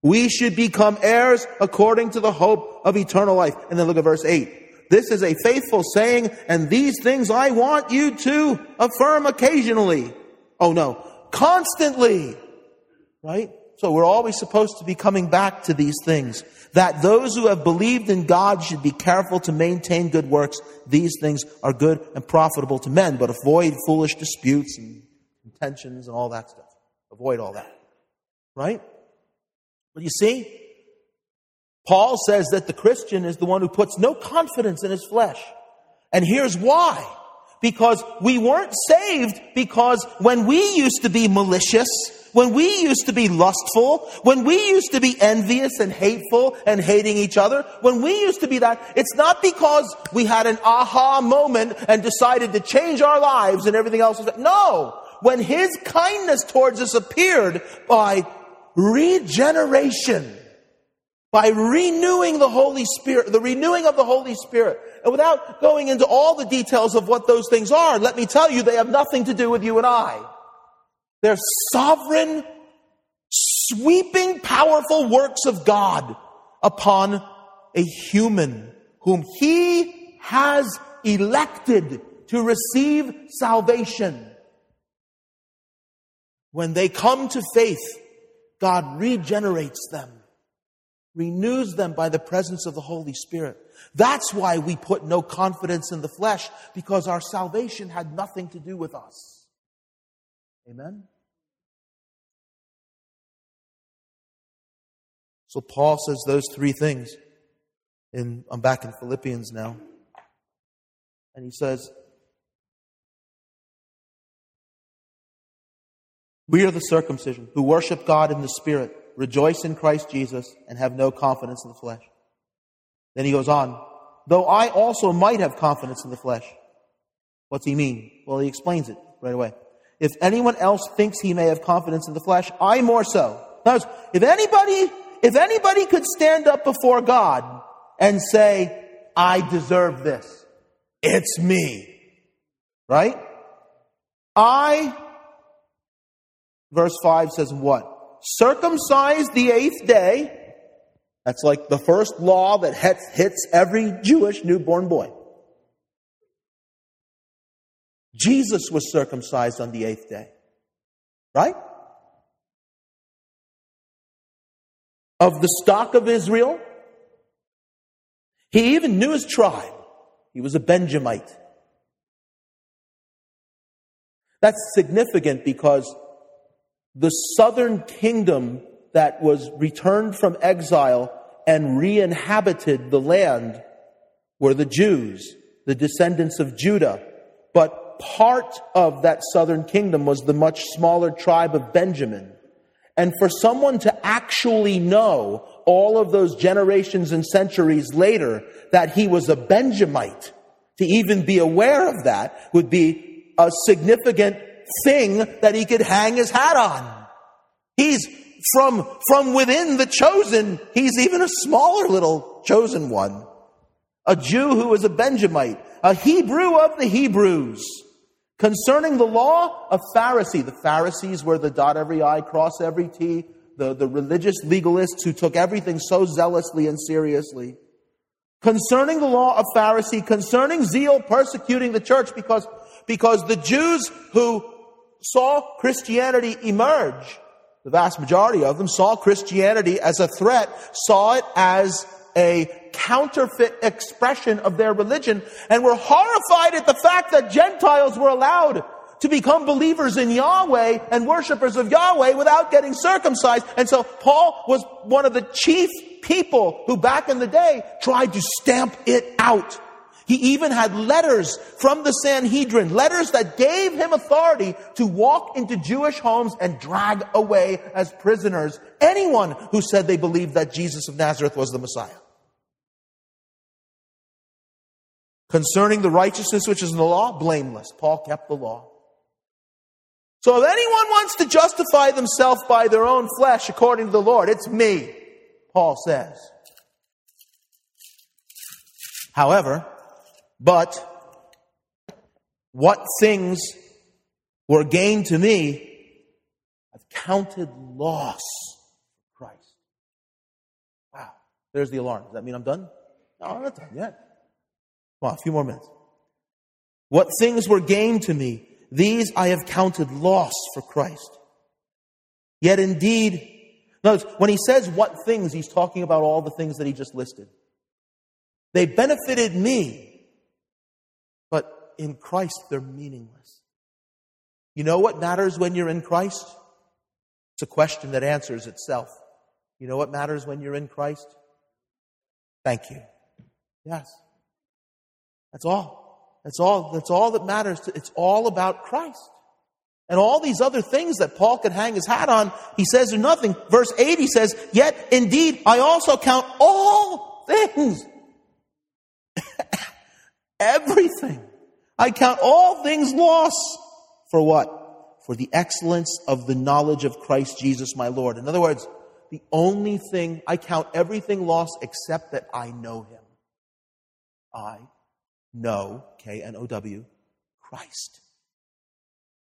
we should become heirs according to the hope of eternal life. And then look at verse 8. This is a faithful saying, and these things I want you to affirm occasionally. Oh no, constantly. Right? So we're always supposed to be coming back to these things. That those who have believed in God should be careful to maintain good works. These things are good and profitable to men, but avoid foolish disputes and contentions and all that stuff. Avoid all that. Right? But you see, Paul says that the Christian is the one who puts no confidence in his flesh. And here's why. Because we weren't saved because when we used to be malicious, when we used to be lustful, when we used to be envious and hateful and hating each other, when we used to be that, it's not because we had an aha moment and decided to change our lives and everything else. No! When His kindness towards us appeared by regeneration, by renewing the Holy Spirit, the renewing of the Holy Spirit. And without going into all the details of what those things are, let me tell you, they have nothing to do with you and I. They're sovereign, sweeping, powerful works of God upon a human whom He has elected to receive salvation. When they come to faith, God regenerates them. Renews them by the presence of the Holy Spirit. That's why we put no confidence in the flesh, because our salvation had nothing to do with us. Amen? So Paul says those three things. And I'm back in Philippians now. And he says, we are the circumcision who worship God in the Spirit, rejoice in Christ Jesus, and have no confidence in the flesh. Then he goes on, though I also might have confidence in the flesh. What's he mean? Well, he explains it right away. If anyone else thinks he may have confidence in the flesh, I more so. In other words, if anybody could stand up before God and say, I deserve this, it's me. Right? Verse 5 says what? Circumcised the 8th day. That's like the first law that hits every Jewish newborn boy. Jesus was circumcised on the 8th day. Right? Of the stock of Israel. He even knew his tribe. He was a Benjamite. That's significant because the southern kingdom that was returned from exile and re-inhabited the land were the Jews, the descendants of Judah. But part of that southern kingdom was the much smaller tribe of Benjamin. And for someone to actually know all of those generations and centuries later that he was a Benjamite, to even be aware of that would be a significant thing that he could hang his hat on. He's from within the chosen, he's even a smaller little chosen one. A Jew who was a Benjamite, a Hebrew of the Hebrews. Concerning the law, a Pharisee. The Pharisees were the dot every I, cross every T, the religious legalists who took everything so zealously and seriously. Concerning the law, a Pharisee. Concerning zeal, persecuting the church, because the Jews who saw Christianity emerge, the vast majority of them saw Christianity as a threat, saw it as a counterfeit expression of their religion, and were horrified at the fact that Gentiles were allowed to become believers in Yahweh and worshipers of Yahweh without getting circumcised. And so Paul was one of the chief people who back in the day tried to stamp it out. He even had letters from the Sanhedrin, letters that gave him authority to walk into Jewish homes and drag away as prisoners anyone who said they believed that Jesus of Nazareth was the Messiah. Concerning the righteousness which is in the law, blameless. Paul kept the law. So if anyone wants to justify themselves by their own flesh according to the Lord, it's me, Paul says. However, but what things were gain to me, I've counted loss for Christ. Wow, there's the alarm. Does that mean I'm done? No, I'm not done yet. Come on, a few more minutes. What things were gain to me, these I have counted loss for Christ. Yet indeed, notice, when he says what things, he's talking about all the things that he just listed. They benefited me. But in Christ, they're meaningless. You know what matters when you're in Christ? It's a question that answers itself. You know what matters when you're in Christ? Thank you. Yes. That's all. That's all that matters. It's all about Christ. And all these other things that Paul could hang his hat on, he says are nothing. Verse 8, he says, yet indeed, I also count all things. Everything. I count all things loss. For what? For the excellence of the knowledge of Christ Jesus my Lord. In other words, the only thing, I count everything loss except that I know him. I know, K-N-O-W, Christ.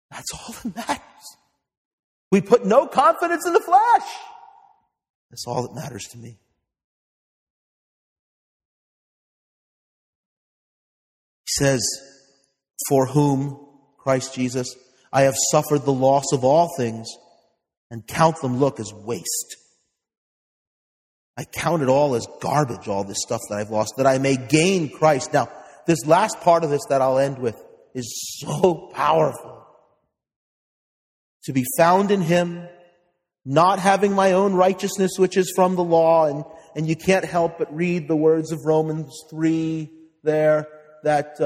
That's all that matters. We put no confidence in the flesh. That's all that matters to me. Says, for whom, Christ Jesus, I have suffered the loss of all things and count them, look, as waste. I count it all as garbage, all this stuff that I've lost, that I may gain Christ. Now, this last part of this that I'll end with is so powerful. To be found in him, not having my own righteousness, which is from the law, and you can't help but read the words of Romans 3 there, that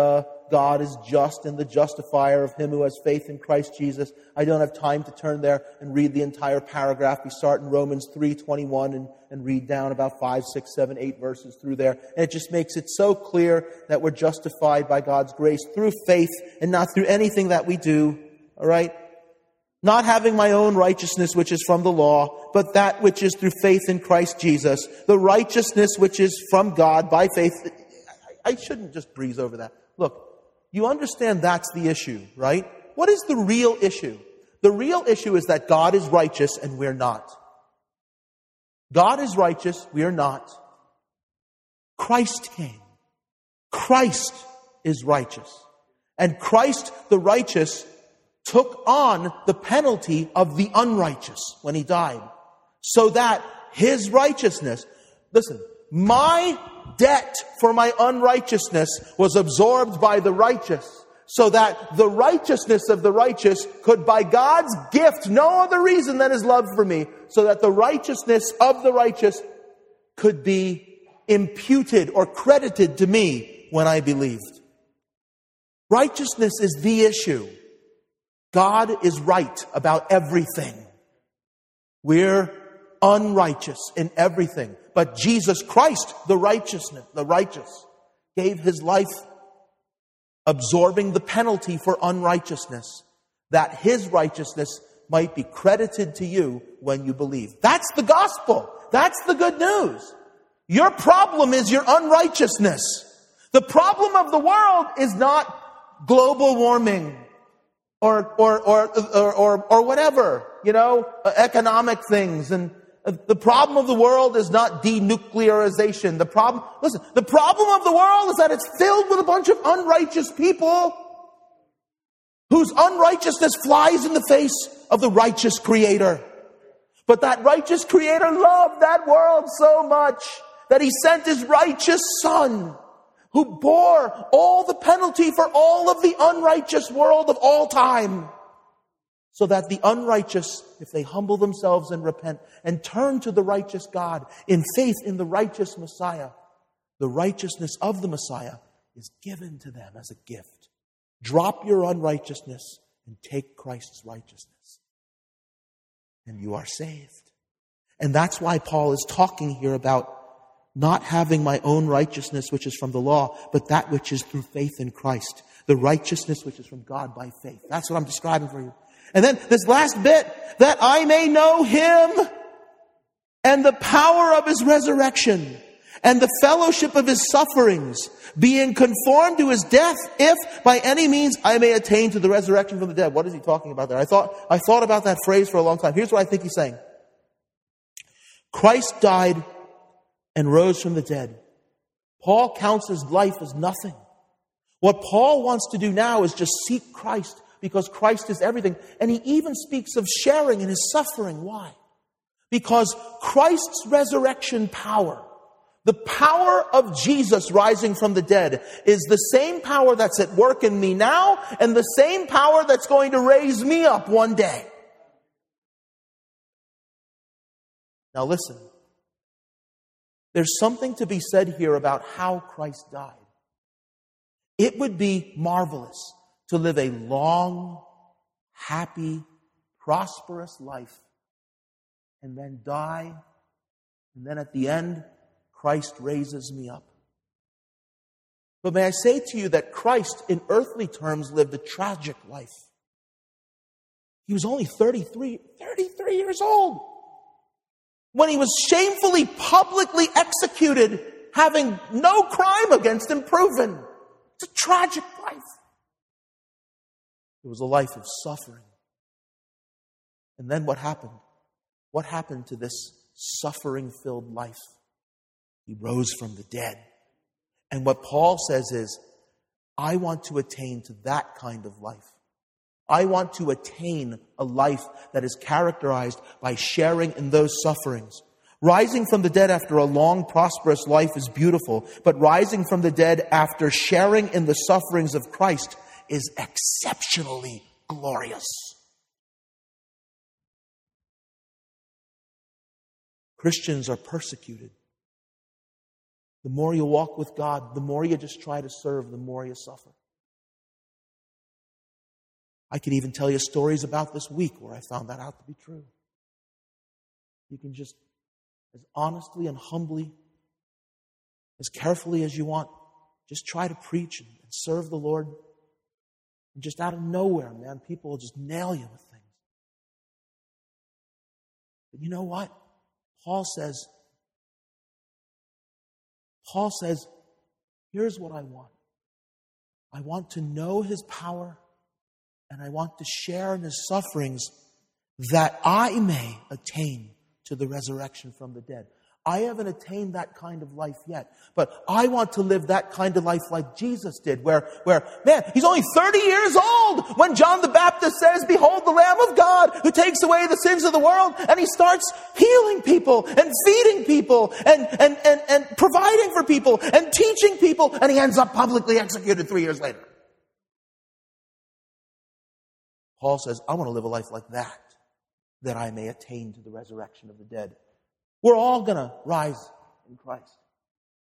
God is just and the justifier of him who has faith in Christ Jesus. I don't have time to turn there and read the entire paragraph. We start in Romans 3:21 and read down about 5, 6, 7, 8 verses through there. And it just makes it so clear that we're justified by God's grace through faith and not through anything that we do. All right? Not having my own righteousness, which is from the law, but that which is through faith in Christ Jesus, the righteousness which is from God by faith. I shouldn't just breeze over that. Look, you understand that's the issue, right? What is the real issue? The real issue is that God is righteous and we're not. God is righteous, we are not. Christ came. Christ is righteous. And Christ the righteous took on the penalty of the unrighteous when he died. So that his righteousness, listen, my debt for my unrighteousness was absorbed by the righteous, so that the righteousness of the righteous could, by God's gift, no other reason than his love for me, so that the righteousness of the righteous could be imputed or credited to me when I believed. Righteousness is the issue. God is right about everything. We're unrighteous in everything. But Jesus Christ, the righteous, gave his life absorbing the penalty for unrighteousness, that his righteousness might be credited to you when you believe. That's the gospel. That's the good news. Your problem is your unrighteousness. The problem of the world is not global warming or whatever, economic things. And the problem of the world is not denuclearization. The problem of the world is that it's filled with a bunch of unrighteous people whose unrighteousness flies in the face of the righteous Creator. But that righteous Creator loved that world so much that he sent his righteous Son, who bore all the penalty for all of the unrighteous world of all time, so that the unrighteous, if they humble themselves and repent and turn to the righteous God in faith in the righteous Messiah, the righteousness of the Messiah is given to them as a gift. Drop your unrighteousness and take Christ's righteousness, and you are saved. And that's why Paul is talking here about not having my own righteousness, which is from the law, but that which is through faith in Christ, the righteousness which is from God by faith. That's what I'm describing for you. And then this last bit, that I may know him and the power of his resurrection and the fellowship of his sufferings, being conformed to his death, if by any means I may attain to the resurrection from the dead. What is he talking about there? I thought about that phrase for a long time. Here's what I think he's saying. Christ died and rose from the dead. Paul counts his life as nothing. What Paul wants to do now is just seek Christ, because Christ is everything. And he even speaks of sharing in his suffering. Why? Because Christ's resurrection power, the power of Jesus rising from the dead, is the same power that's at work in me now and the same power that's going to raise me up one day. Now listen, there's something to be said here about how Christ died. It would be marvelous to live a long, happy, prosperous life and then die, and then at the end, Christ raises me up. But may I say to you that Christ, in earthly terms, lived a tragic life. He was only 33 years old when he was shamefully, publicly executed, having no crime against him proven. It's a tragic life. It was a life of suffering. And then what happened? What happened to this suffering-filled life? He rose from the dead. And what Paul says is, I want to attain to that kind of life. I want to attain a life that is characterized by sharing in those sufferings. Rising from the dead after a long, prosperous life is beautiful, but rising from the dead after sharing in the sufferings of Christ is exceptionally glorious. Christians are persecuted. The more you walk with God, the more you just try to serve, the more you suffer. I could even tell you stories about this week where I found that out to be true. You can just, as honestly and humbly, as carefully as you want, just try to preach and serve the Lord. And just out of nowhere, man, people will just nail you with things. But you know what? Paul says, here's what I want. I want to know his power, and I want to share in his sufferings, that I may attain to the resurrection from the dead. I haven't attained that kind of life yet, but I want to live that kind of life like Jesus did, where he's only 30 years old when John the Baptist says, "Behold the Lamb of God who takes away the sins of the world," and he starts healing people and feeding people and providing for people and teaching people, and he ends up publicly executed 3 years later. Paul says, I want to live a life like that. that I may attain to the resurrection of the dead. We're all going to rise in Christ,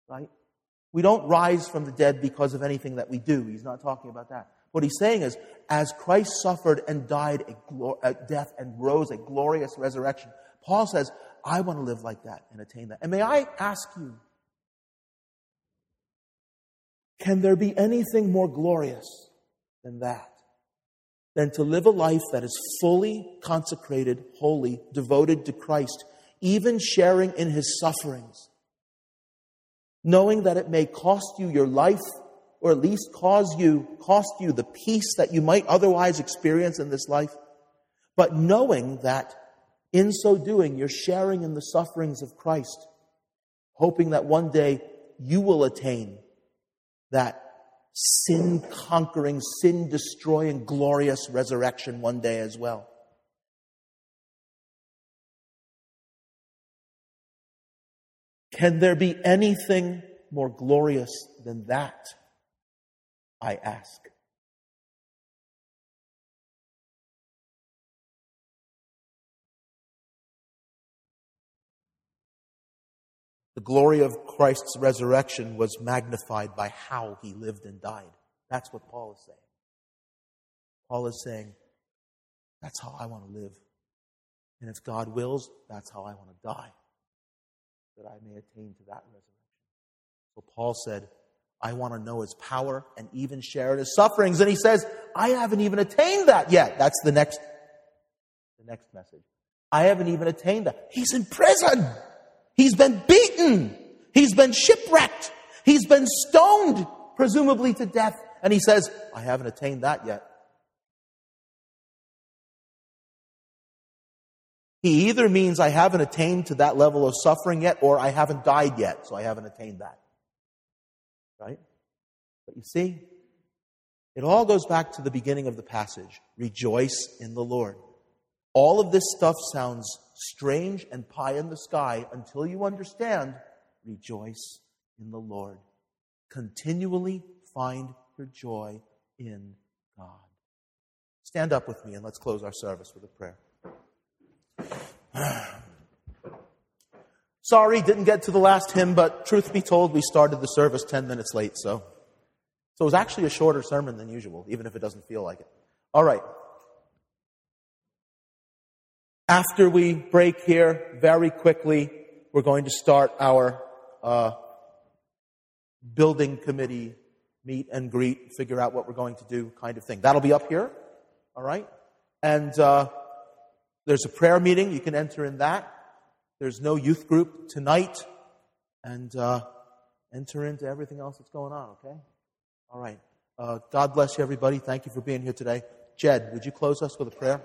right? We don't rise from the dead because of anything that we do. He's not talking about that. What he's saying is, as Christ suffered and died a death and rose a glorious resurrection, Paul says, I want to live like that and attain that. And may I ask you, can there be anything more glorious than that? Than to live a life that is fully consecrated, holy, devoted to Christ, even sharing in his sufferings, knowing that it may cost you your life, or at least cost you the peace that you might otherwise experience in this life, but knowing that in so doing, you're sharing in the sufferings of Christ, hoping that one day you will attain that sin-conquering, sin-destroying, glorious resurrection one day as well. Can there be anything more glorious than that, I ask? The glory of Christ's resurrection was magnified by how he lived and died. That's what Paul is saying. Paul is saying, that's how I want to live. And if God wills, that's how I want to die, that I may attain to that resurrection. So Paul said, I want to know his power and even share in his sufferings. And he says, I haven't even attained that yet. That's the next message. I haven't even attained that. He's in prison. He's been beaten. He's been shipwrecked. He's been stoned, presumably to death. And he says, I haven't attained that yet. He either means I haven't attained to that level of suffering yet, or I haven't died yet, so I haven't attained that. Right? But you see, it all goes back to the beginning of the passage. Rejoice in the Lord. All of this stuff sounds strange and pie in the sky until you understand. Rejoice in the Lord. Continually find your joy in God. Stand up with me and let's close our service with a prayer. Sorry, didn't get to the last hymn, but truth be told, we started the service 10 minutes late, so it was actually a shorter sermon than usual, even if it doesn't feel like it. All right. After we break here, very quickly, we're going to start our building committee meet and greet, figure out what we're going to do kind of thing. That'll be up here, all right? And there's a prayer meeting. You can enter in that. There's no youth group tonight. And enter into everything else that's going on, okay? All right. God bless you, everybody. Thank you for being here today. Jed, would you close us with a prayer?